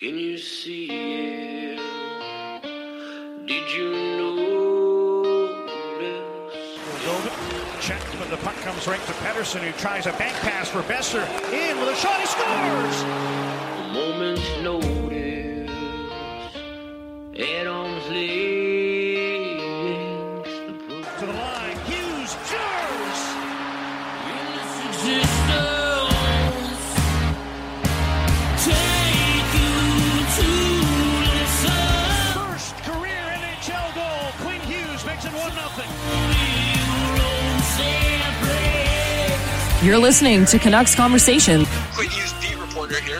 Can you see it? Did you notice? Checked, but the puck comes right to Pettersson, who tries a bank pass for Besser. In with a shot, he scores! A moment's notice. Adams leads to the line. Hughes jars. Resistance. Take you to listen. First career NHL goal. Quinn Hughes makes it 1-0. You're listening to Canucks Conversation. Quinn Hughes beat reporter here.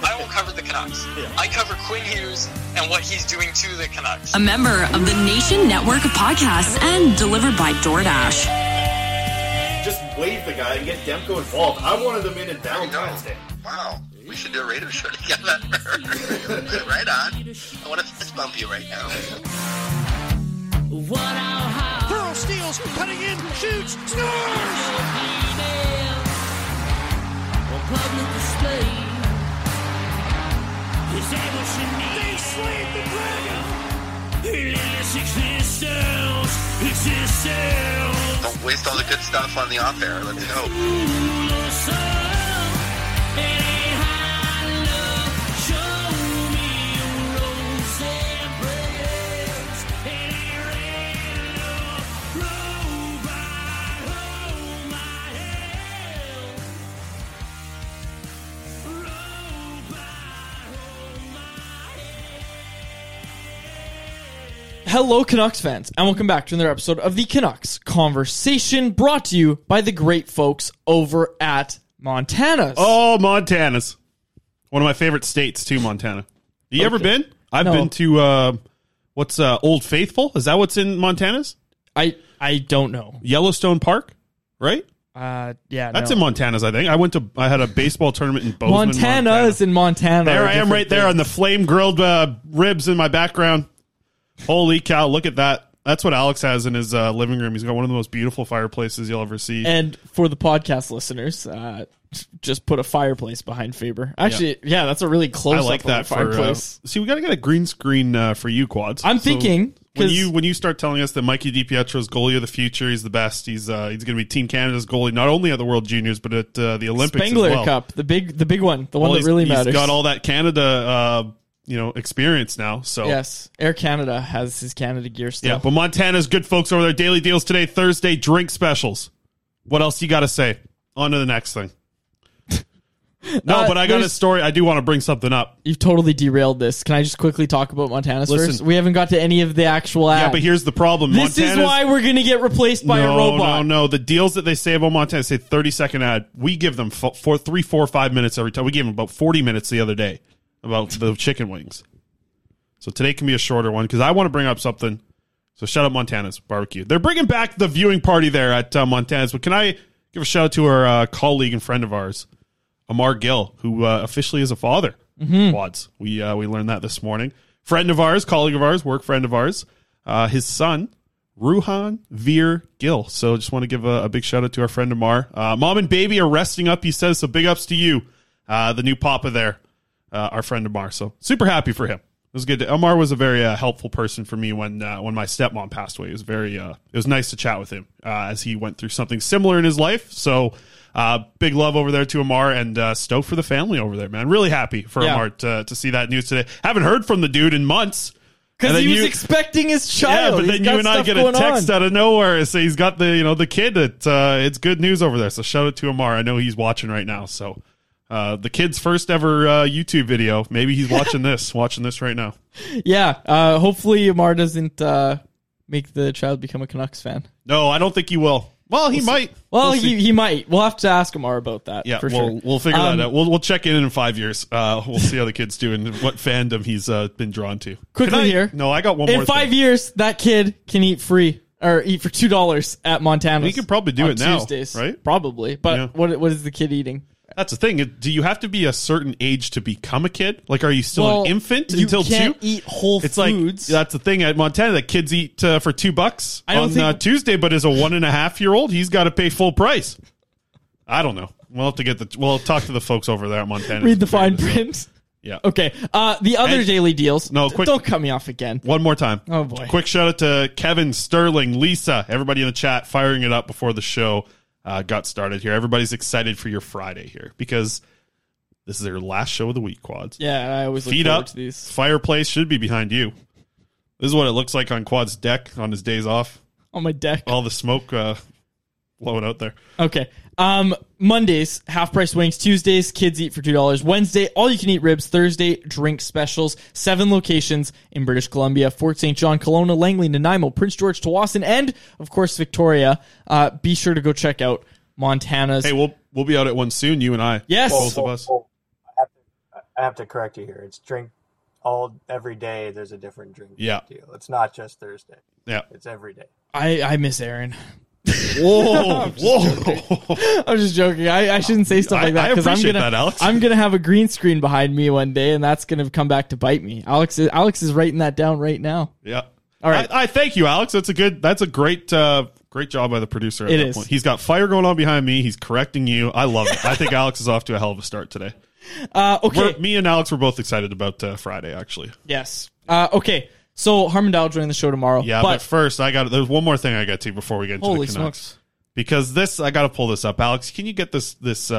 I won't cover the Canucks. Yeah. I cover Quinn Hughes and what he's doing to the Canucks. A member of the Nation Network of Podcasts and delivered by DoorDash. Just wave the guy and get Demko involved. I wanted them in and down Wednesday. Wow. We should do a radio show together. Right on. I want to fist bump you right now. Burrow steals, cutting in, shoots, scores! They slay the dragon. Don't waste all the good stuff on the off air. Let's go. Hello, Canucks fans, and welcome back to another episode of the Canucks Conversation, brought to you by the great folks over at Montana's. Oh, Montana's. One of my favorite states, too, Montana. You ever been? I've been to, Old Faithful? Is that what's in Montana's? I don't know. Yellowstone Park, right? In Montana's, I think. I had a baseball tournament in Bozeman, Montana's in Montana. There I am right there on the flame-grilled ribs in my background. Holy cow, look at that. That's what Alex has in his living room. He's got one of the most beautiful fireplaces you'll ever see. And for the podcast listeners, just put a fireplace behind Faber. Actually, yeah that's a really close-up fireplace. We got to get a green screen for you, Quads. I'm thinking... When you start telling us that Mikey DiPietro's goalie of the future, he's the best. He's going to be Team Canada's goalie, not only at the World Juniors but at the Olympics Spengler as well. Cup, the big one, that really matters. He's got all that Canada... experience now. So yes, Air Canada has his Canada gear still. Yeah, but Montana's good folks over there. Daily deals today, Thursday drink specials. What else you got to say? On to the next thing. No, but I got a story. I do want to bring something up. You've totally derailed this. Can I just quickly talk about Montana's first? We haven't got to any of the actual ads. Yeah, but here's the problem. This Montana's, is why we're going to get replaced by a robot. No. The deals that they say about Montana, say 30-second ad. We give them 3, 4, 5 minutes every time. We gave them about 40 minutes the other day about the chicken wings. So today can be a shorter one because I want to bring up something. So shout out Montana's Barbecue. They're bringing back the viewing party there at Montana's. But can I give a shout out to our colleague and friend of ours, Amar Gill, who officially is a father. Quads. We learned that this morning. Friend of ours, colleague of ours, work friend of ours. His son, Ruhan Veer Gill. So just want to give a big shout out to our friend Amar. Mom and baby are resting up, he says. So big ups to you, the new papa there, our friend Amar. So super happy for him. It was good. Amar was a very helpful person for me when my stepmom passed away. It was very it was nice to chat with him as he went through something similar in his life. So big love over there to Amar and stoked for the family over there, man. Really happy for Amar to see that news today. Haven't heard from the dude in months. Because he was expecting his child. Yeah, but then you and I get a text out of nowhere and say he's got the the kid. It's good news over there. So shout out to Amar. I know he's watching right now. So the kid's first ever YouTube video. Maybe he's watching this, right now. Yeah. Hopefully Amar doesn't make the child become a Canucks fan. No, I don't think he will. Well, he might. Well, he might. We'll have to ask Amar about that. Yeah, for sure. We'll figure that out. We'll check in 5 years. We'll see how the kid's doing, what fandom he's been drawn to. Quickly here. No, I got one more. In 5 years, that kid can eat free or eat for $2 at Montana's. He could probably do it now, Tuesdays, right? Probably. But what is the kid eating? That's the thing. Do you have to be a certain age to become a kid? Like, are you still an infant until 2? You can't eat whole foods. That's the thing at Montana. The kids eat for $2 on Tuesday, but as a 1.5-year-old, he's got to pay full price. I don't know. We'll have to we'll talk to the folks over there at Montana. Read the fine print. Yeah. Okay. The other daily deals. No, quick. Don't cut me off again. One more time. Oh boy. Quick shout out to Kevin, Sterling, Lisa, everybody in the chat firing it up before the show. Got started here. Everybody's excited for your Friday here because this is our last show of the week, Quads. Yeah, I always look forward to these. Fireplace should be behind you. This is what it looks like on Quad's deck on his days off. On my deck. All the smoke blowing out there. Okay. Mondays, half-price wings. Tuesdays, kids eat for $2. Wednesday, all-you-can-eat ribs. Thursday, drink specials. 7 locations in British Columbia, Fort St. John, Kelowna, Langley, Nanaimo, Prince George, Tsawwassen, and, of course, Victoria. Be sure to go check out Montana's. Hey, we'll be out at one soon, you and I. Yes. Both of us. I have to correct you here. It's drink every day. There's a different drink deal. It's not just Thursday. Yeah. It's every day. I miss Aaron. Whoa! I'm just joking. I shouldn't say stuff like that because I'm gonna have a green screen behind me one day, and that's gonna come back to bite me. Alex is writing that down right now. Yeah. All right. I thank you, Alex. That's a great, great job by the producer. At that point. He's got fire going on behind me. He's correcting you. I love it. I think Alex is off to a hell of a start today. Okay. Me and Alex were both excited about Friday, actually. Yes. Okay. So Harmon Dahl joining the show tomorrow. Yeah, but first there's one more thing I got to before we get into the Canucks. Smokes. Because I got to pull this up. Alex, can you get this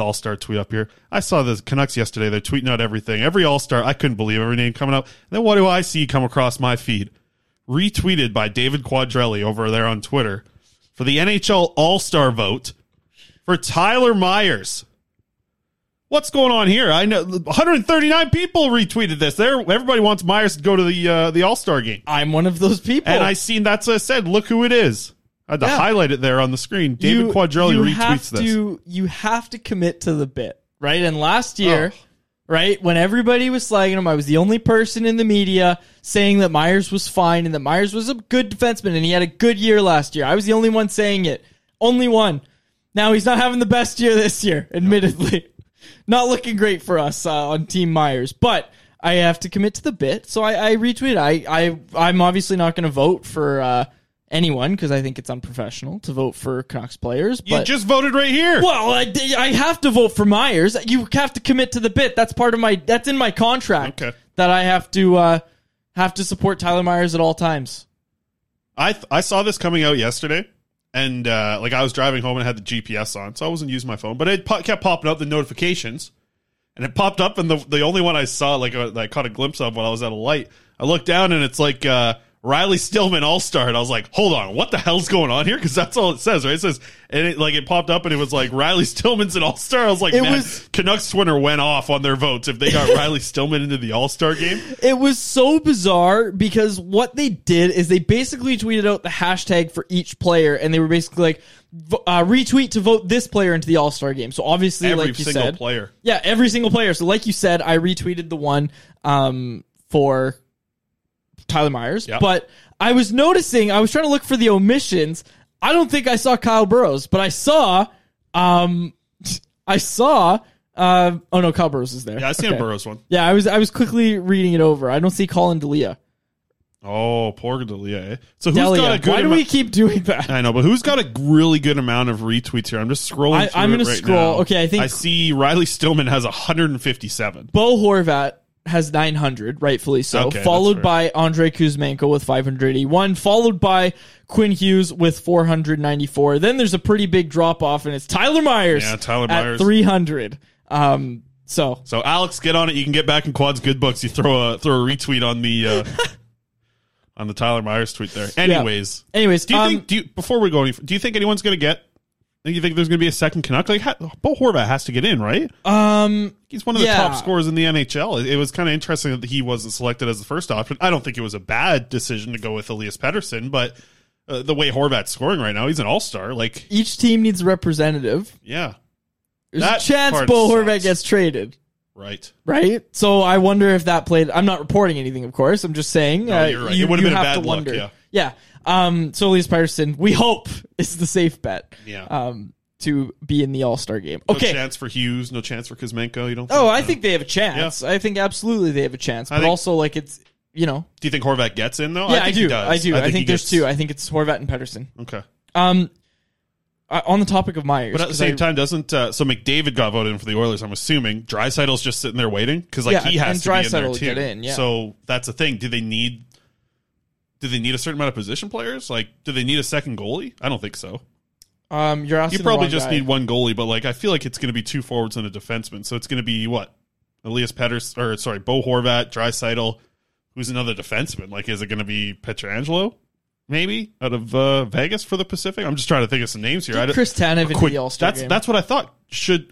All-Star tweet up here? I saw the Canucks yesterday. They're tweeting out everything. Every All-Star, I couldn't believe every name coming up. And then what do I see come across my feed? Retweeted by David Quadrelli over there on Twitter for the NHL All-Star vote for Tyler Myers. What's going on here? I know 139 people retweeted this. Everybody wants Myers to go to the All-Star game. I'm one of those people. And I seen that's what I said. Look who it is. I had to highlight it there on the screen. David Quadrelli retweets this. You have to commit to the bit, right? And last year, right, when everybody was slagging him, I was the only person in the media saying that Myers was fine and that Myers was a good defenseman and he had a good year last year. I was the only one saying it. Only one. Now he's not having the best year this year, admittedly. No. Not looking great for us on Team Myers, but I have to commit to the bit, so I retweeted. I'm obviously not going to vote for anyone because I think it's unprofessional to vote for Canucks players. But, you just voted right here. Well, I have to vote for Myers. You have to commit to the bit. That's part of that's in my contract that I have to support Tyler Myers at all times. I saw this coming out yesterday. And I was driving home and I had the GPS on, so I wasn't using my phone. But it kept popping up the notifications, and it popped up. And the only one I saw, I caught a glimpse of when I was at a light. I looked down and it's Riley Stillman All Star, and I was like, hold on, what the hell's going on here? Because that's all it says, right? It says, and it like it popped up, and it was like Riley Stillman's an All Star. I was like, Canucks winner went off on their votes if they got Riley Stillman into the All Star game. It was so bizarre because what they did is they basically tweeted out the hashtag for each player, and they were basically like, retweet to vote this player into the All-Star game. So obviously, like you said, every single player. Yeah, every single player. So like you said, I retweeted the one for Tyler Myers. Yep. But I was noticing, I was trying to look for the omissions. I don't think I saw Kyle Burroughs, but I saw, oh no, Kyle Burroughs is there. Yeah, I see a Burroughs one. Yeah, I was quickly reading it over. I don't see Collin Delia. Oh, poor Delia. Eh? So who's Delia. Got a good? Why do we keep doing that? I know, but who's got a really good amount of retweets here? I'm just scrolling. I'm going to scroll. Now. Okay, I think I see Riley Stillman has 157. Bo Horvat has 900, rightfully so. Okay, followed by Andre Kuzmenko with 581. Followed by Quinn Hughes with 494. Then there's a pretty big drop off, and it's Tyler Myers. Yeah, Tyler Myers at 300. So Alex, get on it. You can get back in Quad's good books. You throw a retweet on the. On the Tyler Myers tweet there. Anyways. Yeah. Anyways. Do you think, before we go any further, do you think anyone's going to get, do you think there's going to be a second Canuck? Like, Bo Horvat has to get in, right? He's one of the top scorers in the NHL. It was kind of interesting that he wasn't selected as the first option. I don't think it was a bad decision to go with Elias Pettersson, but the way Horvat's scoring right now, he's an all-star. Like each team needs a representative. Yeah. There's a chance Bo Horvat gets traded. Right. So I wonder if that played. I'm not reporting anything, of course. I'm just saying. No, you're right. It would have been a bad luck. Yeah. So Elias Pettersson, we hope, is the safe bet. Yeah. To be in the All-Star game. Okay. No chance for Hughes. No chance for Kuzmenko. You don't. I think they have a chance. Yeah. I think absolutely they have a chance. But also, like it's Do you think Horvat gets in though? Yeah, I do. He does. I do. I think there's two. I think it's Horvat and Pettersson. Okay. On the topic of Myers, but at the same time, doesn't so McDavid got voted in for the Oilers? I'm assuming Dreisaitl's just sitting there waiting because he has to be in there too. Get in, yeah. So that's the thing. Do they need a certain amount of position players? Like, do they need a second goalie? I don't think so. You're asking. You probably just need one goalie, but like I feel like it's going to be two forwards and a defenseman. So it's going to be Bo Horvat, Dreisaitl, who's another defenseman. Like, is it going to be Pietrangelo? Maybe out of Vegas for the Pacific. I'm just trying to think of some names here. Chris Tanev in the All-Star game. That's what I thought.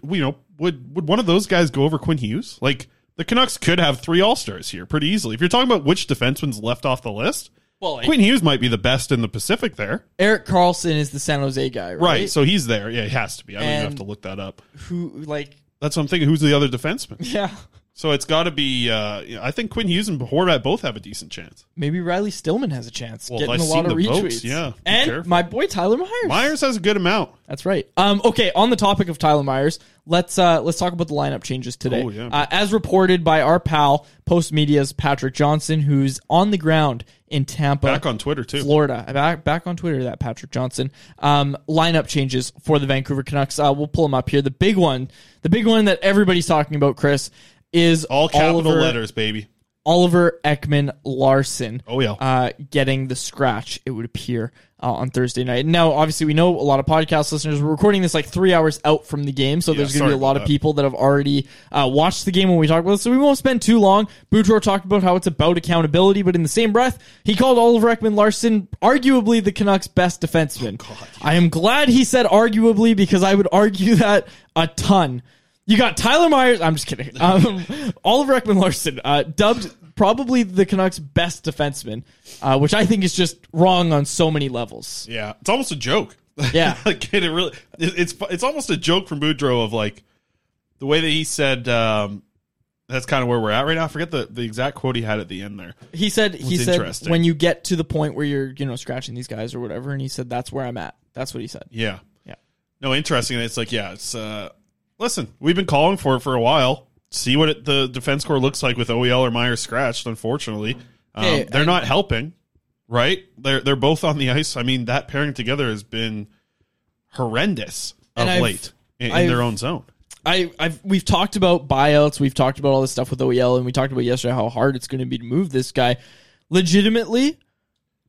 Would one of those guys go over Quinn Hughes? Like the Canucks could have three All-Stars here pretty easily. If you're talking about which defenseman's left off the list, Quinn Hughes might be the best in the Pacific there. Erik Karlsson is the San Jose guy, right? Right, so he's there. Yeah, he has to be. I don't even have to look that up. That's what I'm thinking. Who's the other defenseman? Yeah. So it's got to be. I think Quinn Hughes and Horvat both have a decent chance. Maybe Riley Stillman has a chance. Well, getting a lot of retweets. Votes, yeah, and careful. My boy Tyler Myers. Myers has a good amount. That's right. Okay. On the topic of Tyler Myers, let's talk about the lineup changes today. Oh, yeah. As reported by our pal Post Media's Patrick Johnson, who's on the ground in Tampa, back on Twitter too, Florida. Back on Twitter, that Patrick Johnson. Lineup changes for the Vancouver Canucks. We'll pull them up here. The big one that everybody's talking about, Chris. Is all capital letters, baby. Oliver Ekman-Larsson. Oh, yeah. Getting the scratch, it would appear, on Thursday night. Now, obviously, we know a lot of podcast listeners. We're recording this like 3 hours out from the game, so there's going to be a lot of people that have already watched the game when we talk about it, so we won't spend too long. Boudreau talked about how it's about accountability, but in the same breath, he called Oliver Ekman-Larsson arguably the Canucks' best defenseman. Oh, God. I am glad he said arguably because I would argue that a ton. You got Tyler Myers. I'm just kidding. Oliver Ekman-Larsson, dubbed probably the Canucks' best defenseman, which I think is just wrong on so many levels. Yeah, it's almost a joke. Yeah, like, it's almost a joke from Boudreau of like the way that he said. That's kind of where we're at right now. I forget the exact quote he had at the end there. He said when you get to the point where you're scratching these guys or whatever, and he said that's where I'm at. That's what he said. Yeah. No, interesting. It's like it's. Listen, we've been calling for it for a while. See what the defense corps looks like with OEL or Myers scratched, unfortunately. They're not helping, right? They're both on the ice. I mean, that pairing together has been horrendous of late in their own zone. We've talked about buyouts. We've talked about all this stuff with OEL, and we talked about yesterday how hard it's going to be to move this guy. Legitimately,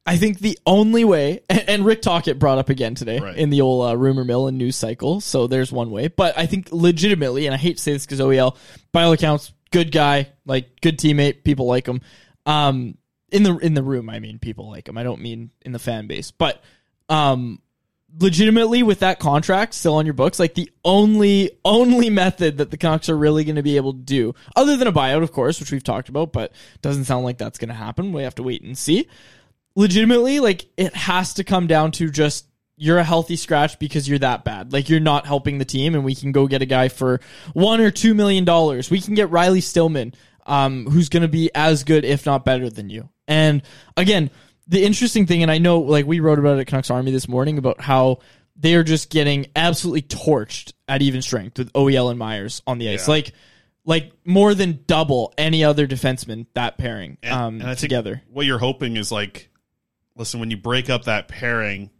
I think the only way, and Rick Tocchet brought up again today in the old rumor mill and news cycle, so there's one way. But I think legitimately, and I hate to say this because OEL, by all accounts, good guy, like good teammate, people like him. in the room. I mean, people like him. I don't mean in the fan base, but legitimately with that contract still on your books, like the only method that the Canucks are really going to be able to do, other than a buyout, of course, which we've talked about, but doesn't sound like that's going to happen. We have to wait and see. Legitimately, like it has to come down to just you're a healthy scratch because you're that bad. Like you're not helping the team, and we can go get a guy for $1 or $2 million. We can get Riley Stillman, who's going to be as good, if not better than you. And again, the interesting thing, and I know like we wrote about it at Canucks Army this morning about how they are just getting absolutely torched at even strength with OEL and Myers on the ice. Yeah. Like more than double any other defenseman, that pairing and I think together. What you're hoping is like, listen, when you break up that pairing,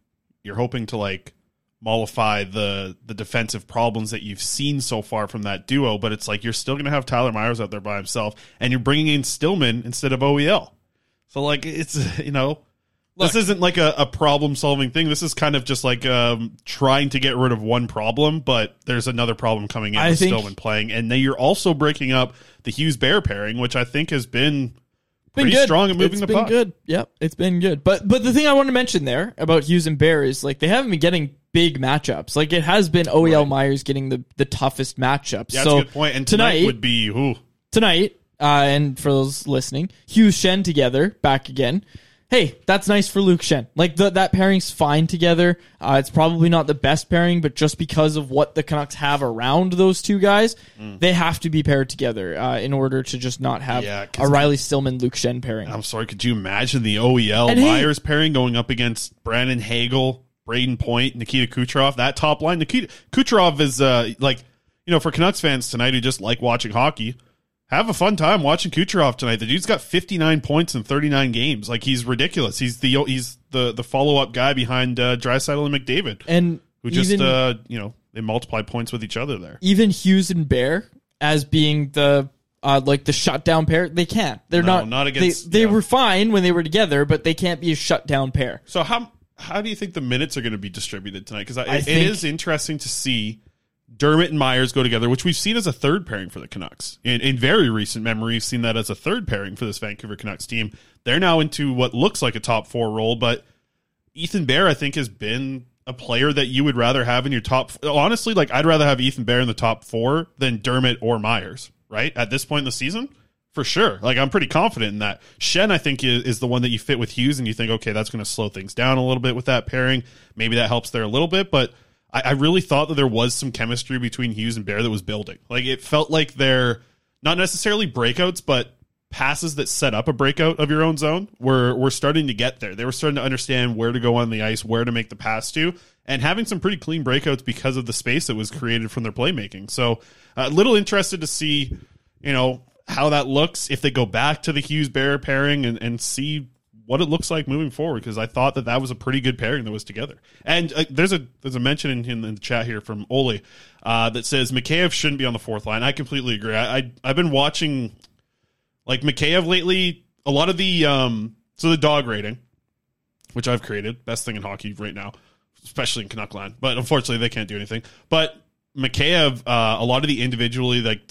you're hoping to like mollify the defensive problems that you've seen so far from that duo, but it's like you're still going to have Tyler Myers out there by himself, and you're bringing in Stillman instead of OEL. So like it's, you know, look, this isn't like a problem solving thing. This is kind of just like trying to get rid of one problem, but there's another problem coming in with Stillman playing, and then you're also breaking up the Hughes Bear pairing, which I think has been pretty good. Strong and moving it's the puck. It's been good. Yep, it's been good. But the thing I want to mention there about Hughes and Bear is like they haven't been getting big matchups. Like it has been OEL right. Myers getting the toughest matchups. Yeah, so that's a good point. And tonight would be who? Tonight, and for those listening, Hughes Shen together back again. Hey, that's nice for Luke Shen. Like that pairing's fine together. It's probably not the best pairing, but just because of what the Canucks have around those two guys, they have to be paired together in order to just not have a Riley Stillman, Luke Shen pairing. I'm sorry, could you imagine the OEL Myers pairing going up against Brandon Hagel, Braden Point, Nikita Kucherov? That top line, Nikita Kucherov is like, you know, for Canucks fans tonight who just like watching hockey. Have a fun time watching Kucherov tonight. The dude's got 59 points in 39 games. Like he's ridiculous. He's the follow-up guy behind Draisaitl and McDavid. And who just they multiply points with each other there. Even Hughes and Bear as being the the shutdown pair, they can't. They're not against they were fine when they were together, but they can't be a shutdown pair. So how do you think the minutes are going to be distributed tonight? Because it is interesting to see Dermott and Myers go together, which we've seen as a third pairing for the Canucks. In very recent memory, we've seen that as a third pairing for this Vancouver Canucks team. They're now into what looks like a top four role, but Ethan Bear, I think, has been a player that you would rather have in your top. Honestly, like I'd rather have Ethan Bear in the top four than Dermott or Myers, right? At this point in the season, for sure. Like I'm pretty confident in that. Shen, I think, is the one that you fit with Hughes, and you think, okay, that's going to slow things down a little bit with that pairing. Maybe that helps there a little bit, but I really thought that there was some chemistry between Hughes and Bear that was building. Like it felt like they're not necessarily breakouts, but passes that set up a breakout of your own zone were starting to get there. They were starting to understand where to go on the ice, where to make the pass to, and having some pretty clean breakouts because of the space that was created from their playmaking. So a little interested to see, you know, how that looks if they go back to the Hughes-Bear pairing and see what it looks like moving forward, because I thought that was a pretty good pairing that was together. And there's a mention in the chat here from Oli that says Mikheyev shouldn't be on the fourth line. I completely agree. I've been watching like Mikheyev lately. A lot of the the dog rating, which I've created, best thing in hockey right now, especially in Canuck land. But unfortunately, they can't do anything. But Mikheyev, a lot of the individually like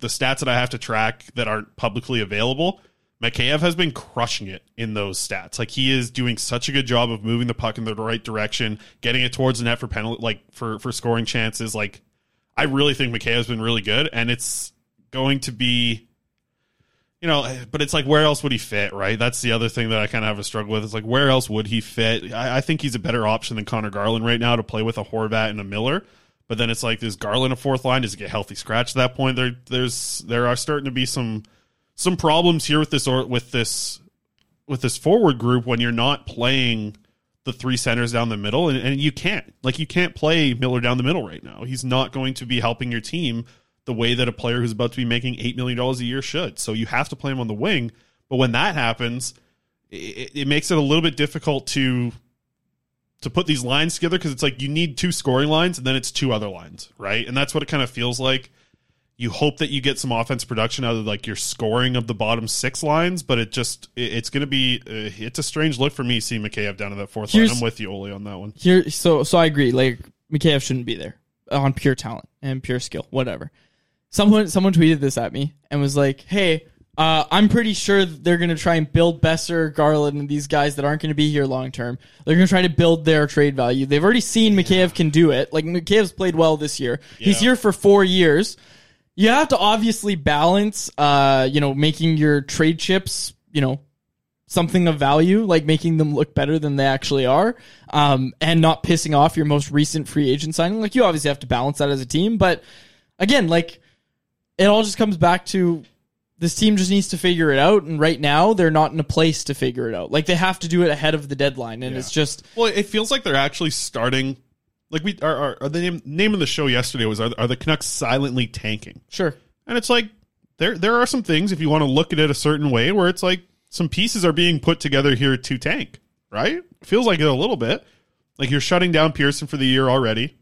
the stats that I have to track that aren't publicly available, Mikheyev has been crushing it in those stats. Like he is doing such a good job of moving the puck in the right direction, getting it towards the net for penalty, like for scoring chances. Like I really think Mikheyev's been really good, and it's going to be, you know, but it's like where else would he fit, right? That's the other thing that I kind of have a struggle with. It's like where else would he fit? I think he's a better option than Connor Garland right now to play with a Horvat and a Miller. But then it's like, is Garland a fourth line? Does he get healthy scratch at that point? There are starting to be some problems here with this forward group when you're not playing the three centers down the middle, and you can't play Miller down the middle right now. He's not going to be helping your team the way that a player who's about to be making $8 million a year should. So you have to play him on the wing. But when that happens, it makes it a little bit difficult to put these lines together, because it's like you need two scoring lines and then it's two other lines, right? And that's what it kind of feels like. You hope that you get some offense production out of like your scoring of the bottom six lines, but it's going to be it's a strange look for me seeing Mikheyev down to that fourth line. I'm with you, Oli, on that one. So I agree. Like Mikheyev shouldn't be there on pure talent and pure skill, whatever. Someone tweeted this at me and was like, "Hey, I'm pretty sure they're going to try and build Besser, Garland, and these guys that aren't going to be here long term. They're going to try to build their trade value. They've already seen Mikheyev can do it. Like, Mikheyev's played well this year. Yeah. He's here for 4 years. You have to obviously balance, making your trade chips, something of value, like making them look better than they actually are, and not pissing off your most recent free agent signing. Like, you obviously have to balance that as a team. But again, like, it all just comes back to this team just needs to figure it out. And right now they're not in a place to figure it out. Like, they have to do it ahead of the deadline. And It's just, well, it feels like they're actually starting. Like, we are the name of the show yesterday was, are the Canucks silently tanking? Sure. And it's like, there are some things, if you want to look at it a certain way, where it's like some pieces are being put together here to tank, right? Feels like it a little bit. Like, you're shutting down Pearson for the year already.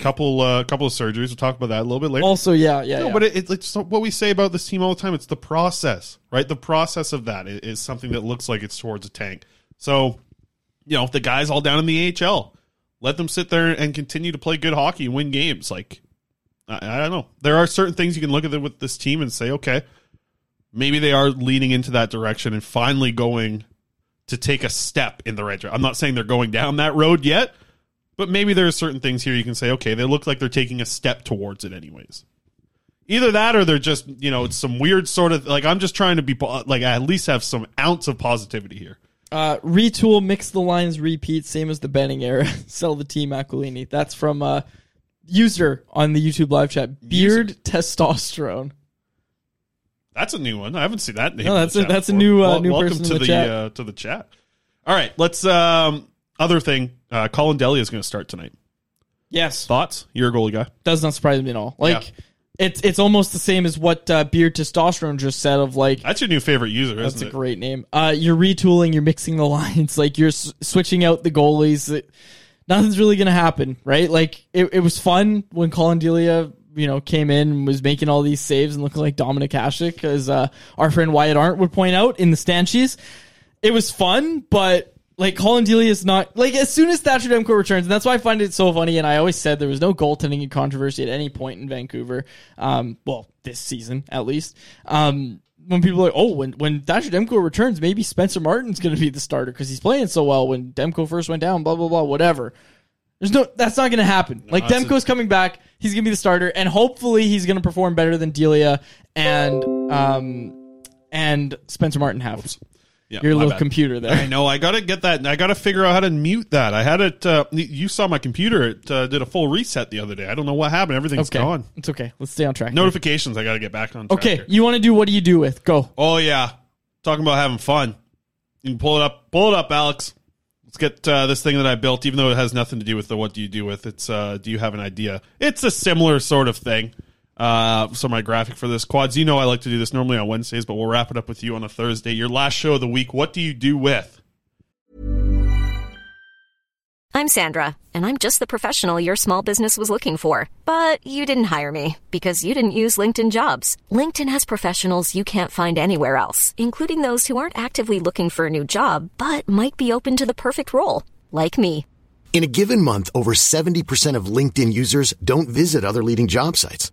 Couple of surgeries. We'll talk about that a little bit later. Also, but it's what we say about this team all the time. It's the process, right? The process of that is something that looks like it's towards a tank. So, if the guys all down in the AHL, let them sit there and continue to play good hockey and win games. Like, I don't know. There are certain things you can look at with this team and say, okay, maybe they are leaning into that direction and finally going to take a step in the right direction. I'm not saying they're going down that road yet, but maybe there are certain things here you can say, okay, they look like they're taking a step towards it anyways. Either that or they're just, it's some weird sort of, like, I'm just trying to be, like, I at least have some ounce of positivity here. Retool, mix the lines, repeat, same as the Benning era. Sell the team, Aquilini. That's from user on the YouTube live chat. Beard user. Testosterone. That's a new one. I haven't seen that name. No, that's a new new person to in the chat. Welcome to the chat. All right, let's. Other thing, Collin Delia is going to start tonight. Yes. Thoughts? You're a goalie guy. Does not surprise me at all. Like. Yeah. It's almost the same as what Beard Testosterone just said of, like... That's your new favorite user, isn't it? That's a great name. You're retooling, you're mixing the lines, like, you're switching out the goalies. Nothing's really going to happen, right? Like, it was fun when Collin Delia, came in and was making all these saves and looking like Dominic Hasek, as our friend Wyatt Arndt would point out in the Stanchies. It was fun, but... Like, Collin Delia is not... Like, as soon as Thatcher Demko returns, and that's why I find it so funny, and I always said there was no goaltending controversy at any point in Vancouver. This season, at least. When people are like, when Thatcher Demko returns, maybe Spencer Martin's going to be the starter because he's playing so well when Demko first went down, blah, blah, blah, whatever. That's not going to happen. No, like, Demko's coming back, he's going to be the starter, and hopefully he's going to perform better than Delia and Spencer Martin have. Oops. Yeah, your little computer there. I know. I got to get that. I got to figure out how to mute that. I had it. You saw my computer. It did a full reset the other day. I don't know what happened. Everything's gone. It's okay. Let's stay on track. Notifications. Here. I got to get back on track. Okay. Here. You want to do what do you do with? Go. Oh, yeah. Talking about having fun. You can pull it up. Pull it up, Alex. Let's get this thing that I built, even though it has nothing to do with the what do you do with. It's do you have an idea? It's a similar sort of thing. So my graphic for this, Quads, I like to do this normally on Wednesdays, but we'll wrap it up with you on a Thursday. Your last show of the week. What do you do with? I'm Sandra, and I'm just the professional your small business was looking for. But you didn't hire me because you didn't use LinkedIn Jobs. LinkedIn has professionals you can't find anywhere else, including those who aren't actively looking for a new job, but might be open to the perfect role, like me. In a given month, over 70% of LinkedIn users don't visit other leading job sites.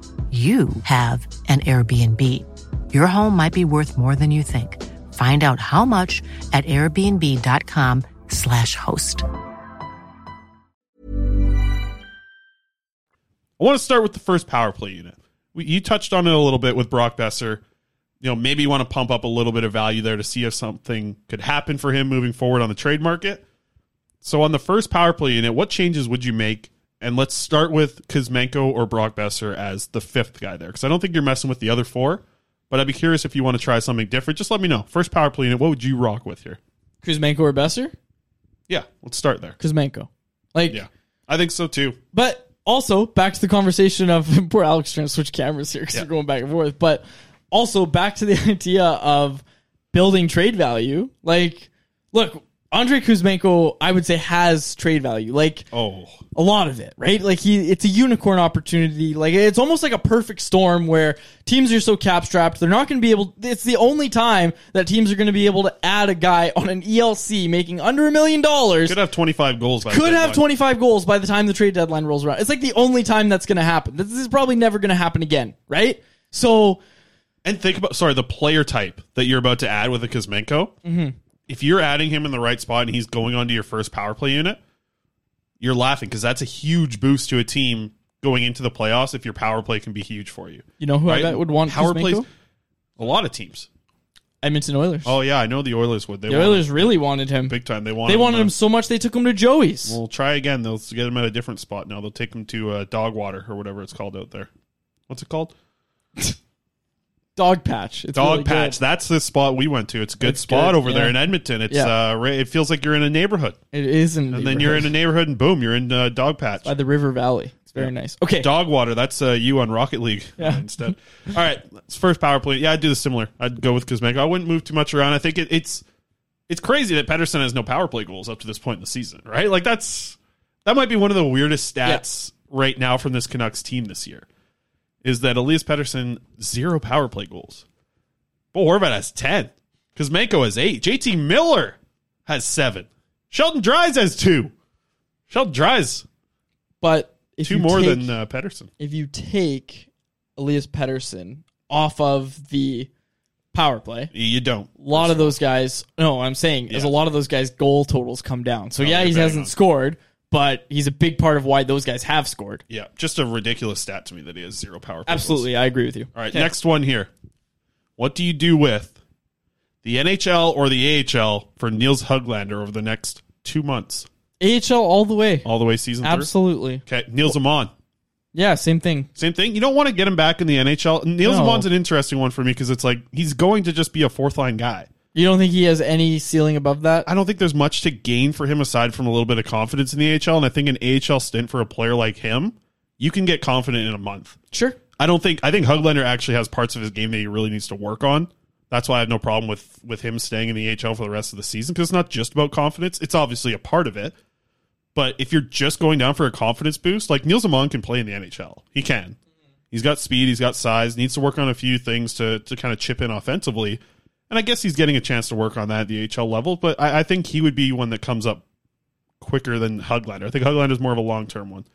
you have an Airbnb. Your home might be worth more than you think. Find out how much at airbnb.com Patreon.com/host. I want to start with the first power play unit. You touched on it a little bit with Brock Besser. You know, maybe you want to pump up a little bit of value there to see if something could happen for him moving forward on the trade market. So on the first power play unit, what changes would you make? And let's start with Kuzmenko or Brock Besser as the fifth guy there, because I don't think you're messing with the other four, but I'd be curious if you want to try something different. Just let me know. First power play unit, what would you rock with here? Kuzmenko or Besser? Yeah, let's start there. Kuzmenko. Yeah, I think so too. But also, back to the conversation of poor Alex trying to switch cameras here because we're going back and forth. But also, back to the idea of building trade value. Like, look, Andre Kuzmenko, I would say, has trade value. Like, a lot of it, right? Like, it's a unicorn opportunity. Like, it's almost like a perfect storm where teams are so cap-strapped, they're not going to be able... It's the only time that teams are going to be able to add a guy on an ELC making under $1 million. Could have 25 goals by the deadline. Could have 25 goals by the time the trade deadline rolls around. It's like the only time that's going to happen. This is probably never going to happen again, right? So... And think about, the player type that you're about to add with a Kuzmenko. Mm-hmm. If you're adding him in the right spot and he's going onto your first power play unit, you're laughing because that's a huge boost to a team going into the playoffs if your power play can be huge for you. You know who I bet would want power plays? A lot of teams. Edmonton Oilers. Oh, yeah, I know the Oilers would. The Oilers really wanted him. Big time. They wanted him so much they took him to Joey's. We'll try again. They'll get him at a different spot now. They'll take him to Dogwater or whatever it's called out there. What's it called? Dog Patch. It's Dog really Patch. Good. That's the spot we went to. It's a good spot over there in Edmonton. It's it feels like you're in a neighborhood. It is in a neighborhood. And then you're in a neighborhood and boom, you're in Dog Patch. It's by the River Valley. It's very nice. Okay. Dog Water. That's you on Rocket League instead. All right. First power play. Yeah, I'd do the similar. I'd go with Kuzmenko. I wouldn't move too much around. I think it's crazy that Pettersson has no power play goals up to this point in the season, right? Like that might be one of the weirdest stats right now from this Canucks team this year. Is that Elias Pettersson, 0 power play goals. Bo Horvat has 10. Kuzmenko has 8. JT Miller has 7. Sheldon Dries has 2. Sheldon Dries. But if 2 more than Pettersson. If you take Elias Pettersson off of the power play. You don't. A lot of those guys. No, I'm saying is a lot of those guys' goal totals come down. So he hasn't scored. But he's a big part of why those guys have scored. Yeah, just a ridiculous stat to me that he has 0 power play. Absolutely, I agree with you. All right, next one here. What do you do with the NHL or the AHL for Nils Höglander over the next 2 months? AHL all the way. All the way season 3? Absolutely. Okay, Nils Amon. Yeah, same thing. Same thing? You don't want to get him back in the NHL. Nils Amon's an interesting one for me because it's like he's going to just be a fourth-line guy. You don't think he has any ceiling above that? I don't think there's much to gain for him aside from a little bit of confidence in the AHL, and I think an AHL stint for a player like him, you can get confident in a month. Sure. I think Höglander actually has parts of his game that he really needs to work on. That's why I have no problem with him staying in the AHL for the rest of the season, because it's not just about confidence. It's obviously a part of it. But if you're just going down for a confidence boost, like Nils Amon can play in the NHL. He can. He's got speed. He's got size. Needs to work on a few things to kind of chip in offensively. And I guess he's getting a chance to work on that at the AHL level, but I think he would be one that comes up quicker than Höglander. I think Höglander is more of a long-term one.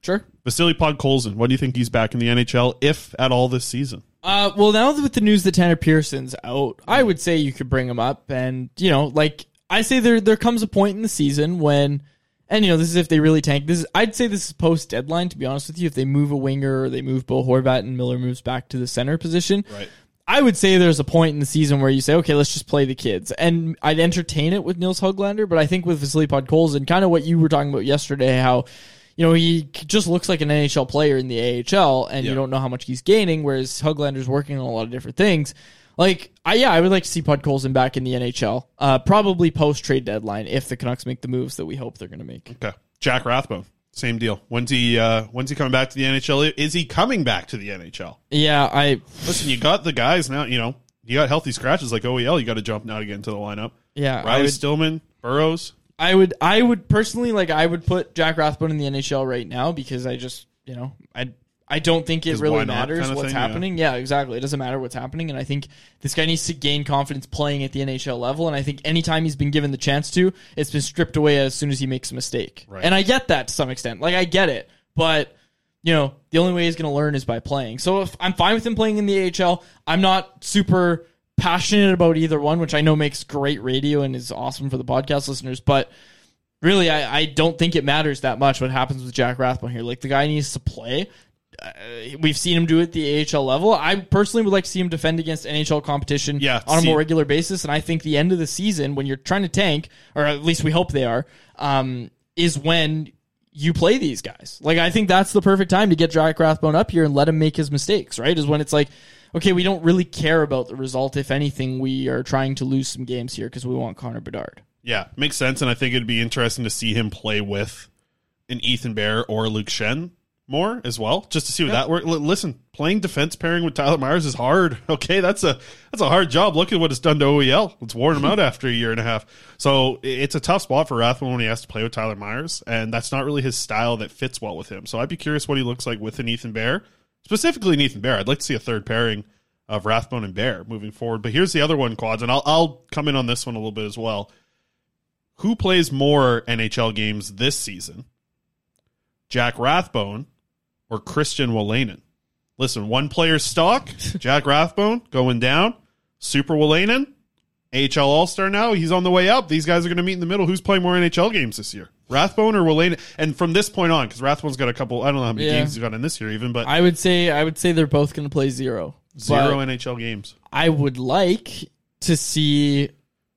Sure. Vasily Podkolzin, what do you think he's back in the NHL, if at all, this season? Well, now with the news that Tanner Pearson's out, I would say you could bring him up. And, you know, like, I say there comes a point in the season when, and, you know, this is if they really tank. I'd say this is post-deadline, to be honest with you. If they move a winger or they move Bo Horvat and Miller moves back to the center position. Right. I would say there's a point in the season where you say, okay, let's just play the kids. And I'd entertain it with Nils Höglander, but I think with Vasily Podkolzin, kind of what you were talking about yesterday, how, you know, he just looks like an NHL player in the AHL and you don't know how much he's gaining, whereas Höglander's working on a lot of different things. Like, I would like to see Podkolzin back in the NHL, probably post-trade deadline if the Canucks make the moves that we hope they're going to make. Okay. Jack Rathbone. Same deal. When's he coming back to the NHL? Is he coming back to the NHL? Yeah, listen, you got the guys now, you know, you got healthy scratches like OEL, you gotta jump now to get into the lineup. Yeah. Riley Stillman, Burrows. I would personally put Jack Rathbone in the NHL right now because I just, you know, I don't think it really matters what's happening. Yeah, exactly. It doesn't matter what's happening. And I think this guy needs to gain confidence playing at the NHL level. And I think anytime he's been given the chance to, it's been stripped away as soon as he makes a mistake. Right. And I get that to some extent. Like, I get it. But, you know, the only way he's going to learn is by playing. So if I'm fine with him playing in the AHL. I'm not super passionate about either one, which I know makes great radio and is awesome for the podcast listeners, but really, I don't think it matters that much what happens with Jack Rathbone here. Like, the guy needs to play. We've seen him do it at the AHL level. I personally would like to see him defend against NHL competition on a more regular basis, and I think the end of the season, when you're trying to tank, or at least we hope they are, is when you play these guys. Like, I think that's the perfect time to get Jack Rathbone up here and let him make his mistakes, right? Is when it's like, okay, we don't really care about the result. If anything, we are trying to lose some games here because we want Connor Bedard. Yeah, makes sense, and I think it'd be interesting to see him play with an Ethan Bear or Luke Shen more as well, just to see what that works. Listen, playing defense pairing with Tyler Myers is hard. Okay, that's a hard job. Look at what it's done to OEL. It's worn him out after a year and a half. So it's a tough spot for Rathbone when he has to play with Tyler Myers, and that's not really his style that fits well with him. So I'd be curious what he looks like with an Ethan Bear, specifically an Ethan Bear. I'd like to see a third pairing of Rathbone and Bear moving forward. But here's the other one, Quads, and I'll come in on this one a little bit as well. Who plays more NHL games this season, Jack Rathbone or Christian Wolanin? Listen, one player's stock, Jack Rathbone going down, Super Wolanin, AHL All-Star now, he's on the way up. These guys are going to meet in the middle. Who's playing more NHL games this year, Rathbone or Wolanin? And from this point on, because Rathbone's got a couple, I don't know how many games he's got in this year even, but I would say they're both going to play zero NHL games. I would like to see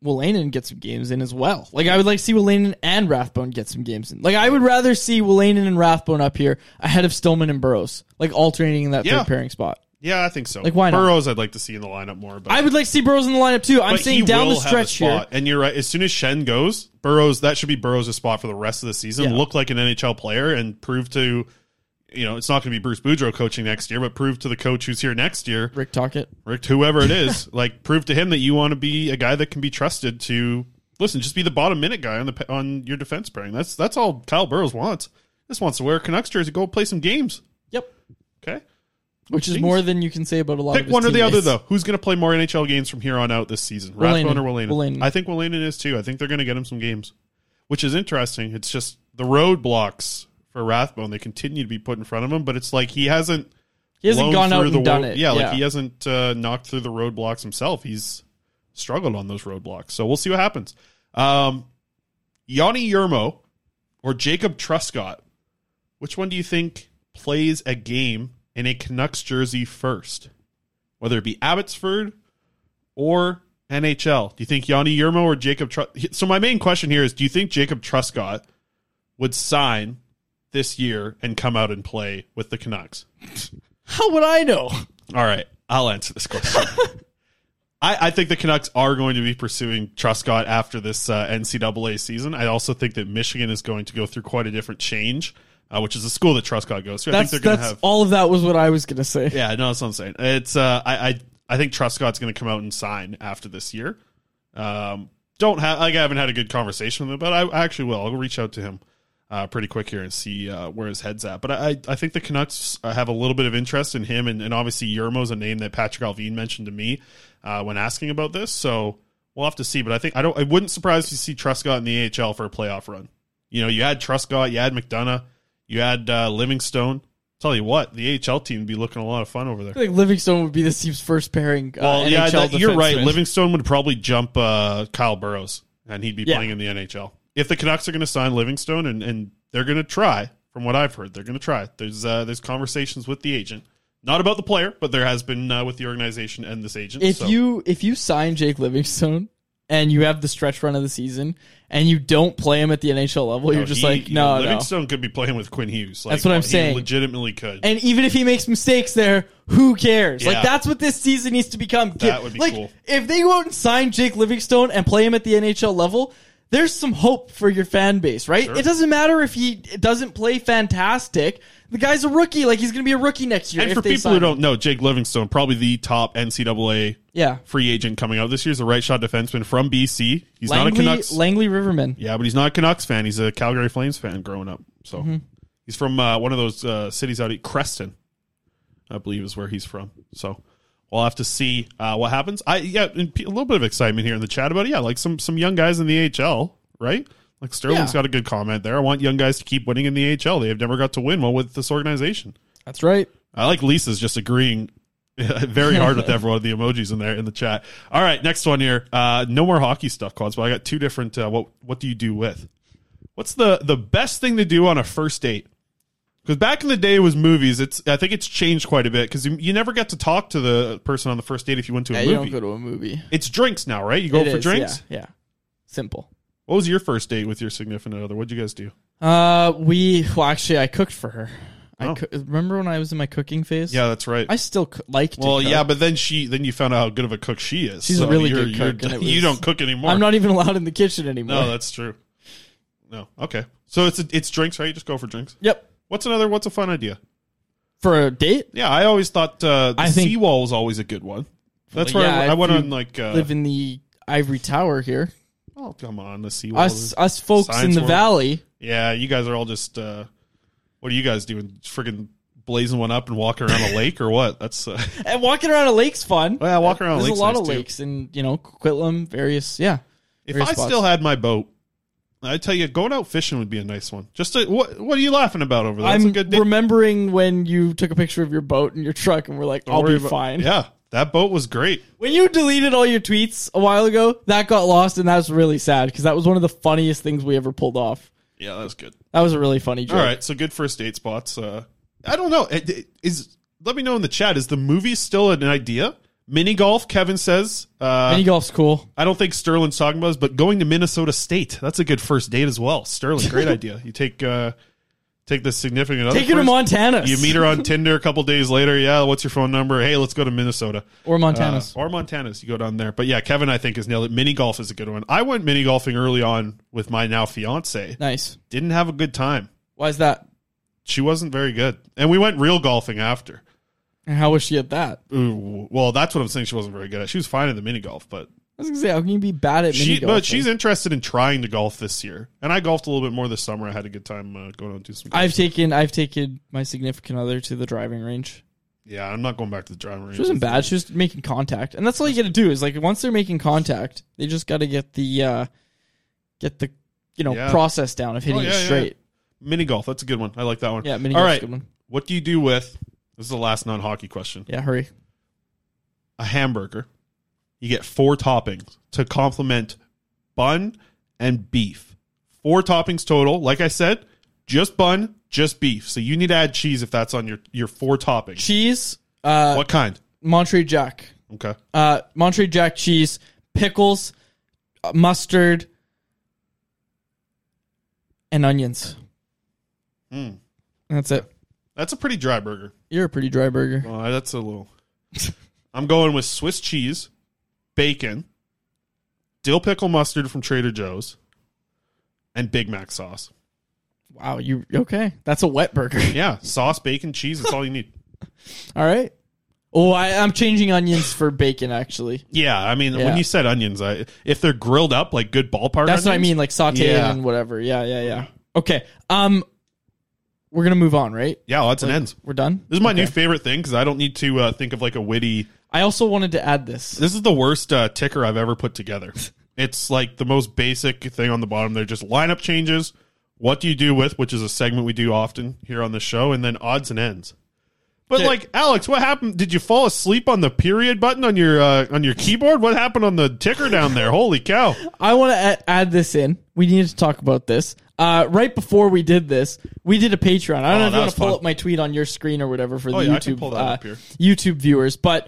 Wolanin get some games in as well. Like, I would like to see Wolanin and Rathbone get some games in. Like, I would rather see Wolanin and Rathbone up here ahead of Stillman and Burroughs, like alternating in that third pairing spot. Yeah, I think so. Like, why not? Burroughs I'd like to see in the lineup more. But I would like to see Burroughs in the lineup too. I'm saying down the stretch here. And you're right. As soon as Shen goes, Burroughs, that should be Burroughs' spot for the rest of the season. Yeah. Look like an NHL player and prove to, you know, it's not going to be Bruce Boudreau coaching next year, but prove to the coach who's here next year, Rick Tocchet, whoever it is, like, prove to him that you want to be a guy that can be trusted to, listen, just be the bottom minute guy on your defense pairing. That's all Kyle Burroughs wants. Just wants to wear a Canucks jersey and go play some games. Yep. Okay. Which is more than you can say about a lot of his teammates. Pick one or the other, though. Who's going to play more NHL games from here on out this season? Rathbone or Wolanin? I think Wolanin is, too. I think they're going to get him some games, which is interesting. It's just the roadblocks for Rathbone, they continue to be put in front of him, but it's like he hasn't gone out and done it. Yeah, like he hasn't knocked through the roadblocks himself. He's struggled on those roadblocks. So we'll see what happens. Yanni Yermo or Jacob Truscott, which one do you think plays a game in a Canucks jersey first? Whether it be Abbotsford or NHL. Do you think Yanni Yermo or Jacob Truscott? So my main question here is, do you think Jacob Truscott would sign this year and come out and play with the Canucks? How would I know? All right, I'll answer this question. I think the Canucks are going to be pursuing Truscott after this NCAA season. I also think that Michigan is going to go through quite a different change, which is the school that Truscott goes through. I think they're going to have all of that. Was what I was going to say. Yeah, no, that's what I'm saying. It's I think Truscott's going to come out and sign after this year. I haven't had a good conversation with him, but I actually will. I'll reach out to him pretty quick here and see where his head's at. But I think the Canucks have a little bit of interest in him, and obviously Yermo's a name that Patrick Alvine mentioned to me when asking about this. So we'll have to see. But I wouldn't surprise if you see Truscott in the AHL for a playoff run. You know, you had Truscott, you had McDonough, you had Livingstone. Tell you what, the AHL team would be looking a lot of fun over there. I think Livingstone would be this team's first pairing. Well, yeah, NHL you're right. Livingstone would probably jump Kyle Burroughs, and he'd be playing in the NHL. If the Canucks are going to sign Livingstone, and they're going to try, from what I've heard, they're going to try. There's conversations with the agent, not about the player, but there has been with the organization and this agent. If you sign Jake Livingstone and you have the stretch run of the season and you don't play him at the NHL level, you're just Livingstone could be playing with Quinn Hughes. Like, that's what I'm saying. He legitimately could. And even if he makes mistakes there, who cares? Yeah. Like, that's what this season needs to become. That would be cool. If they go out and sign Jake Livingstone and play him at the NHL level, there's some hope for your fan base, right? Sure. It doesn't matter if he doesn't play fantastic. The guy's a rookie. Like, he's going to be a rookie next year. And for people who don't know, Jake Livingstone, probably the top NCAA free agent coming out this year, is a right shot defenseman from BC. He's not a Canucks. Langley Riverman. Yeah, but he's not a Canucks fan. He's a Calgary Flames fan growing up. So he's from one of those cities out at Creston, I believe is where he's from. So we'll have to see what happens. And a little bit of excitement here in the chat about it. Yeah, like some young guys in the AHL, right? Like Sterling's got a good comment there. I want young guys to keep winning in the AHL. They have never got to win well with this organization. That's right. I like Lisa's just agreeing Very hard with everyone, the emojis in there in the chat. All right, next one here. No more hockey stuff, Quads, but I got two different. What do you do with? What's the best thing to do on a first date? Because back in the day it was movies. I think it's changed quite a bit because you never get to talk to the person on the first date if you went to a movie. You don't go to a movie. It's drinks now, right? You go for drinks? Yeah. Simple. What was your first date with your significant other? What did you guys do? Actually, I cooked for her. Remember when I was in my cooking phase? Yeah, that's right. I still like to cook. Yeah, but then you found out how good of a cook she is. She's a really good cook. You don't cook anymore. I'm not even allowed in the kitchen anymore. No, that's true. No, okay. So it's drinks, right? You just go for drinks? Yep. What's a fun idea? For a date? Yeah, I always thought the seawall was always a good one. That's where I went on like... live in the ivory tower here. Oh, come on, the seawall. Us folks in the valley. Yeah, you guys are all just... what are you guys doing? Friggin' blazing one up and walking around a lake or what? That's and walking around a lake's fun. Well, yeah, walking around a lake's nice too. There's a lot of lakes in, Coquitlam, various spots. Still had my boat, I tell you, going out fishing would be a nice one. What are you laughing about over there? That's a good day. Remembering when you took a picture of your boat in your truck and we're like, I'll be fine. Yeah, that boat was great. When you deleted all your tweets a while ago, that got lost and that was really sad because that was one of the funniest things we ever pulled off. Yeah, that was good. That was a really funny joke. All right, so good first date spots. I don't know. Let me know in the chat. Is the movie still an idea? Mini golf, Kevin says. Mini golf's cool. I don't think Sterling's talking about this, but going to Minnesota State. That's a good first date as well. Sterling, great idea. You take the significant other. Take her to Montana's. You meet her on Tinder a couple days later. Yeah, what's your phone number? Hey, let's go to Minnesota. Or Montana's. You go down there. But yeah, Kevin, I think, has nailed it. Mini golf is a good one. I went mini golfing early on with my now fiance. Nice. Didn't have a good time. Why is that? She wasn't very good. And we went real golfing after. And how was she at that? Ooh, well, that's what I'm saying. She wasn't very good at. She was fine at the mini golf, but... I was going to say, how can you be bad at mini golf? But she's interested in trying to golf this year. And I golfed a little bit more this summer. I had a good time going out to some golf. I've taken my significant other to the driving range. Yeah, I'm not going back to the driving range. She wasn't bad. She was making contact. And that's all you got to do is, like, once they're making contact, they just got to get the process down of hitting it straight. Yeah. Mini golf, that's a good one. I like that one. Yeah, mini golf's a good one. What do you do with... This is the last non-hockey question. Yeah, hurry. A hamburger. You get 4 toppings to complement bun and beef. 4 toppings total. Like I said, just bun, just beef. So you need to add cheese if that's on your 4 toppings. Cheese. What kind? Monterey Jack. Okay. Monterey Jack cheese, pickles, mustard, and onions. That's it. That's a pretty dry burger. You're a pretty dry burger. Oh, that's a little... I'm going with Swiss cheese, bacon, dill pickle mustard from Trader Joe's, and Big Mac sauce. Wow, okay. That's a wet burger. Yeah, sauce, bacon, cheese, that's all you need. All right. Oh, I'm changing onions for bacon, actually. Yeah, I mean, when you said onions, if they're grilled up, like good ballpark that's onions, what I mean, like sauteed and whatever. Yeah. Okay, we're going to move on, right? Yeah, odds and ends. We're done? This is my new favorite thing because I don't need to think of like a witty... I also wanted to add this. This is the worst ticker I've ever put together. It's like the most basic thing on the bottom. They're just lineup changes, what do you do with, which is a segment we do often here on the show, and then odds and ends. But Alex, what happened? Did you fall asleep on the period button on your keyboard? What happened on the ticker down there? Holy cow. I want to add this in. We needed to talk about this. Right before we did this, we did a Patreon. I don't know if you want to pull up my tweet on your screen or whatever for the YouTube viewers, but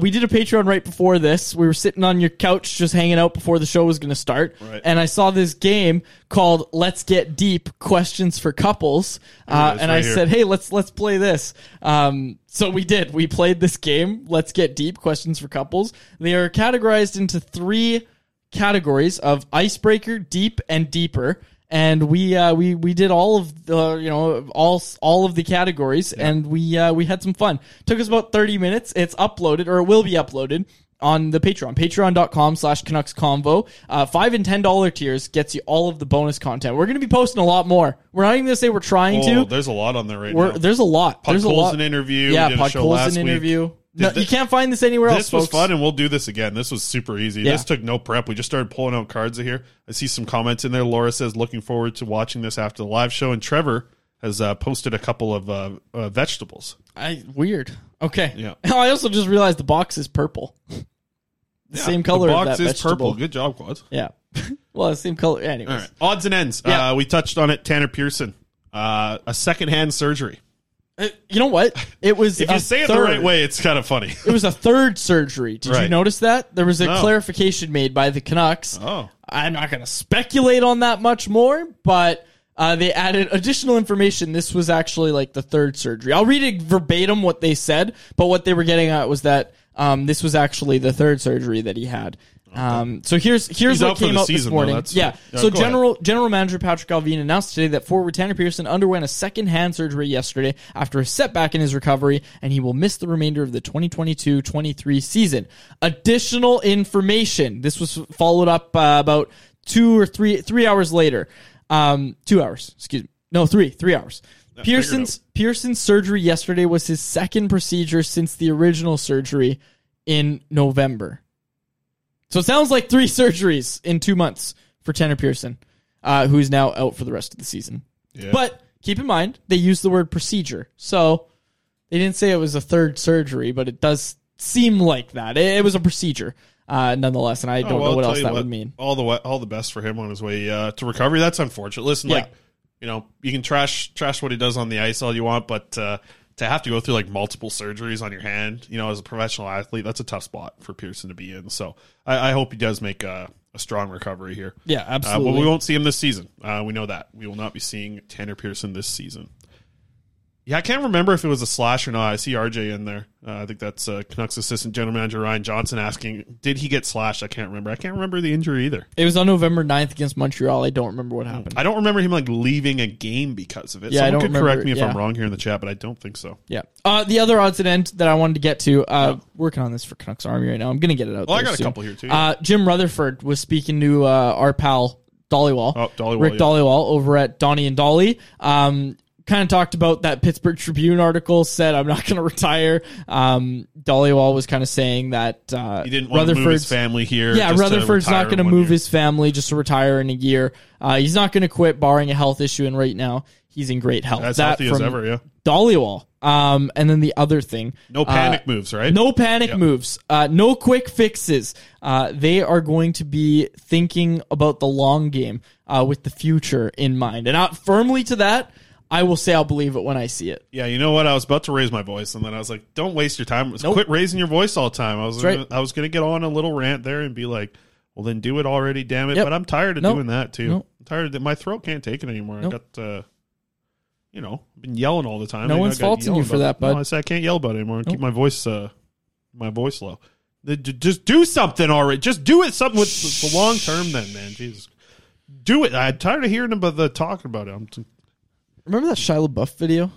we did a Patreon right before this. We were sitting on your couch just hanging out before the show was going to start, right. And I saw this game called Let's Get Deep, Questions for Couples, said, hey, let's play this. So we did. We played this game, Let's Get Deep, Questions for Couples. They are categorized into 3 categories of icebreaker, deep, and deeper. And we did all of the all of the categories, and we had some fun. Took us about 30 minutes. It's uploaded, or it will be uploaded on the Patreon, patreon.com/CanucksConvo. $5 and $10 tiers gets you all of the bonus content. We're going to be posting a lot more. We're not even going to say we're trying to. There's a lot on there now. There's a lot. Pod Colson interview. Yeah, Pod Colson interview. No, you can't find this anywhere else, folks. This was fun, and we'll do this again. This was super easy. Yeah. This took no prep. We just started pulling out cards here. I see some comments in there. Laura says, looking forward to watching this after the live show. And Trevor has posted a couple of vegetables. Weird. Okay. Yeah. I also just realized the box is purple. Same color. The box of that is vegetable. Purple. Good job, Quads. Yeah. Well, the same color. Anyways. All right. Odds and ends. Yeah. We touched on it. Tanner Pearson, a secondhand surgery. You know what? It was. If you say it the right way, it's kind of funny. It was a third surgery. Did you notice that? There was a clarification made by the Canucks. Oh. I'm not going to speculate on that much more, but they added additional information. This was actually like the third surgery. I'll read it verbatim what they said, but what they were getting at was that this was actually the third surgery that he had. So here's what came out this morning. So general manager Patrick Alvin announced today that forward Tanner Pearson underwent a second-hand surgery yesterday after a setback in his recovery, and he will miss the remainder of the 2022-23 season. Additional information. This was followed up about 2 or 3 hours later. 2 hours. Excuse me. No, 3 hours. Pearson's surgery yesterday was his second procedure since the original surgery in November. So it sounds like 3 surgeries in 2 months for Tanner Pearson, who is now out for the rest of the season. Yeah. But keep in mind, they used the word procedure. So they didn't say it was a third surgery, but it does seem like that. It was a procedure nonetheless, and I don't know what else that would mean. All the best for him on his way to recovery. That's unfortunate. Listen, you can trash what he does on the ice all you want, but to have to go through multiple surgeries on your hand, as a professional athlete, that's a tough spot for Pearson to be in. So I hope he does make a strong recovery here. Yeah, absolutely. But we won't see him this season. We know that. We will not be seeing Tanner Pearson this season. Yeah, I can't remember if it was a slash or not. I see RJ in there. I think that's Canucks assistant general manager Ryan Johnson asking, did he get slashed? I can't remember. I can't remember the injury either. It was on November 9th against Montreal. I don't remember what happened. I don't remember him leaving a game because of it. Yeah, someone could correct me if I'm wrong here in the chat, but I don't think so. Yeah. The other odds and ends that I wanted to get to, working on this for Canucks Army right now. I'm going to get it out there soon. I got a couple here too. Yeah. Jim Rutherford was speaking to our pal Dollywall, Rick Dollywall over at Donnie and Dolly. Kind of talked about that Pittsburgh Tribune article, said, I'm not going to retire. Dollywall was kind of saying that he didn't want to move his family here. Yeah, Rutherford's not going to move his family just to retire in a year. He's not going to quit barring a health issue, and right now he's in great health. That's healthy as ever, yeah. Dollywall. And then the other thing. No panic moves, right? No panic moves. No quick fixes. They are going to be thinking about the long game with the future in mind. And firmly to that, I will say I'll believe it when I see it. Yeah, you know what? I was about to raise my voice, and then I was like, don't waste your time. Quit raising your voice all the time. I was going to get on a little rant there and be like, well, then do it already, damn it. Yep. But I'm tired of doing that, too. Nope. I'm tired of it. My throat can't take it anymore. Nope. I got, I've been yelling all the time. No one's faulting you for that, bud. No, I said I can't yell about it anymore. Nope. Keep my voice low. Just do something already. Just do it something with the long term then, man. Jesus. Do it. I'm tired of hearing about talking about it. Remember that Shia LaBeouf video?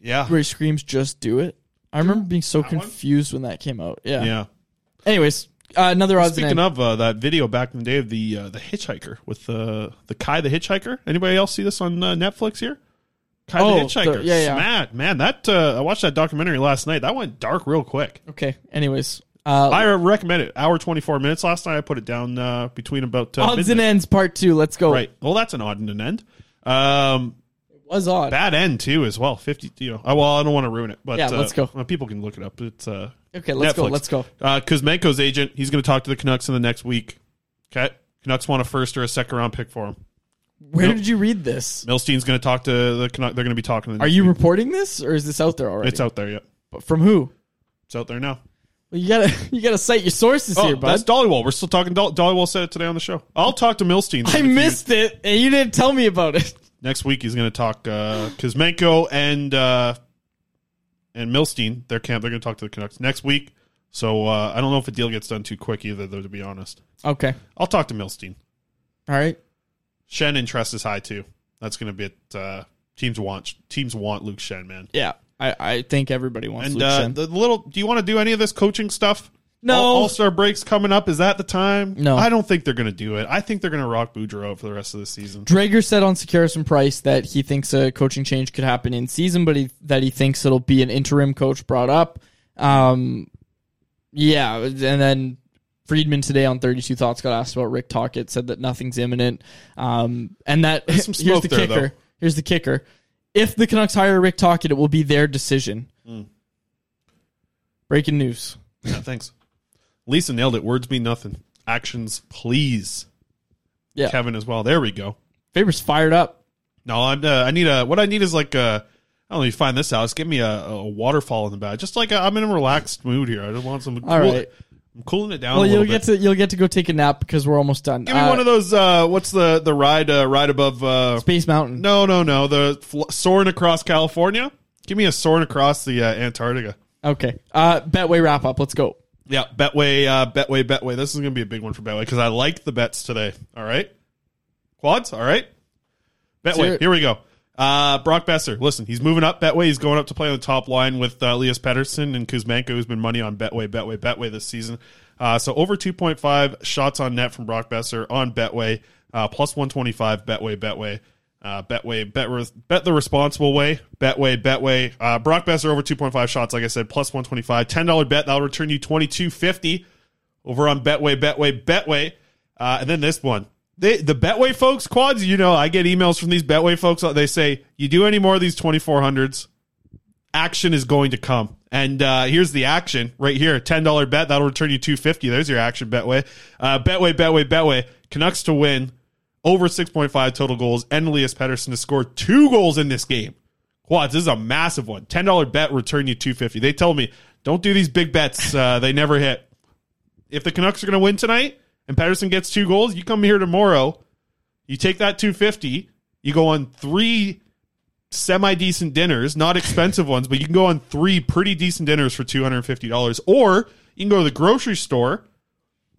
Yeah. Where he screams, just do it. I remember being so confused when that came out. Yeah. Yeah. Anyways, another odds and ends. Speaking of that video back in the day of the hitchhiker with the Kai the Hitchhiker. Anybody else see this on Netflix here? Kai the Hitchhiker. Yeah. Mad. Man, that I watched that documentary last night. That went dark real quick. Okay. Anyways. I recommend it. Hour 24 minutes. Last night I put it down between about odds midnight. And ends part 2. Let's go. Right. Well, that's an odd and an end. Was odd. Bad end too, as well. 50. I don't want to ruin it, but yeah, let's go. People can look it up. It's okay. Let's go. Let's go. Kuzmenko's agent. He's going to talk to the Canucks in the next week. Okay. Canucks want a first or a second round pick for him. Where did you read this? Milstein's going to talk to the Canucks. They're going to be talking. Are you reporting this, or is this out there already? It's out there. Yeah. But from who? It's out there now. Well, you gotta cite your sources here, bud. That's Dollywall. We're still talking. Dollywall said it today on the show. I'll talk to Milstein. I missed it, and you didn't tell me about it. Next week, he's going to talk Kuzmenko and Milstein, their camp. They're going to talk to the Canucks next week. So I don't know if a deal gets done too quick either, though, to be honest. Okay. I'll talk to Milstein. All right. Shen interest is high, too. That's going to be it. Teams want Luke Shen, man. Yeah. I think everybody wants Luke Shen. Do you want to do any of this coaching stuff? No. All-Star break's coming up. Is that the time? No. I don't think they're going to do it. I think they're going to rock Boudreau for the rest of the season. Drager said on Securis & Price that he thinks a coaching change could happen in season, but that he thinks it'll be an interim coach brought up. Yeah, and then Friedman today on 32 Thoughts got asked about Rick Tocchet, said that nothing's imminent. And that... There's some smoke there, though. Here's the kicker. If the Canucks hire Rick Tocchet, it will be their decision. Breaking news. Yeah, thanks. Lisa nailed it. Words mean nothing. Actions, please. Yeah. Kevin as well. There we go. Faber's fired up. No, I need I don't know if you find this out. Just give me a waterfall in the back. Just like I'm in a relaxed mood here. I just want some. All right. I'm cooling it down. Well, you'll get to go take a nap because we're almost done. Give me one of those. What's the ride? Right above Space Mountain. No. The soaring across California. Give me a soaring across the Antarctica. Okay. Betway wrap up. Let's go. Yeah. Betway. This is gonna be a big one for Betway because I like the bets today. All right. Quads. All right. Betway. Here we go. Brock Besser, listen, he's moving up Betway. He's going up to play on the top line with Elias Pettersson and Kuzmenko, who's been money on Betway this season. So over 2.5 shots on net from Brock Besser on Betway, plus 125 Betway. Betway, bet the responsible way. Betway. Brock Besser over 2.5 shots, like I said, plus 125. $10 bet, that'll return you $22.50 over on Betway. And then this one. The Betway folks, Quads, you know, I get emails from these Betway folks. They say, you do any more of these 2400s, action is going to come. And here's the action right here. $10 bet. That'll return you $2.50. There's your action, Betway. Betway. Canucks to win over 6.5 total goals. And Elias Pettersson to score 2 goals in this game. Quads, this is a massive one. $10 bet, return you $2.50. They tell me, don't do these big bets. They never hit. If the Canucks are going to win tonight, and Pettersson gets 2 goals, you come here tomorrow, you take that $2.50, you go on 3 semi-decent dinners, not expensive ones, but you can go on 3 pretty decent dinners for $250. Or you can go to the grocery store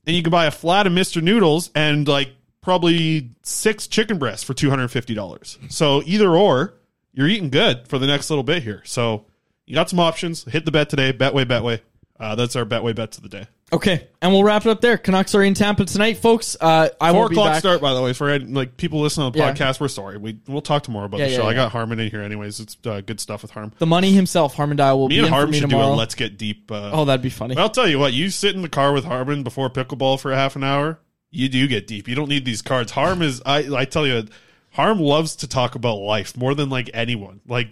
and you can buy a flat of Mr. Noodles and like probably 6 chicken breasts for $250. So either or, you're eating good for the next little bit here. So you got some options. Hit the bet today. Betway. That's our Betway bets of the day. Okay, and we'll wrap it up there. Canucks are in Tampa tonight, folks. I will be back. 4:00 start, by the way. For like people listening on the podcast, we're sorry. We'll talk tomorrow about the show. I got Harmon in here anyways. It's good stuff with Harmon. The money himself, Harmon Dahl, will be in for me tomorrow. Me and Harmon should do a Let's Get Deep. Oh, that'd be funny. But I'll tell you what. You sit in the car with Harmon before pickleball for a half an hour, you do get deep. You don't need these cards. Harm is, I tell you, Harm loves to talk about life more than like anyone. Like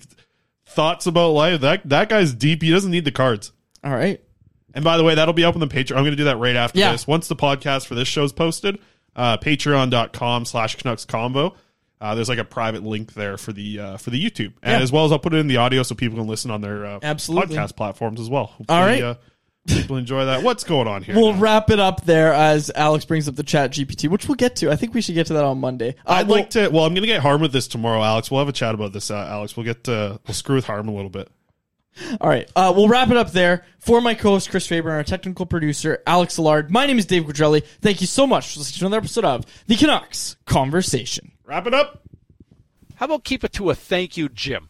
thoughts about life. That guy's deep. He doesn't need the cards. All right. And by the way, that'll be up on the Patreon. I'm going to do that right after this. Once the podcast for this show's posted, patreon.com/CanucksConvo. There's like a private link there for the YouTube. And as well as I'll put it in the audio so people can listen on their podcast platforms as well. Hopefully, all right. People enjoy that. What's going on here? We'll wrap it up there as Alex brings up the chat GPT, which we'll get to. I think we should get to that on Monday. I'm going to get Harm with this tomorrow, Alex. We'll have a chat about this, Alex. We'll screw with Harm a little bit. All right, we'll wrap it up there. For my co-host, Chris Faber, and our technical producer, Alex Allard, my name is Dave Quadrelli. Thank you so much for listening to another episode of The Canucks Conversation. Wrap it up. How about keep it to a thank you, Jim?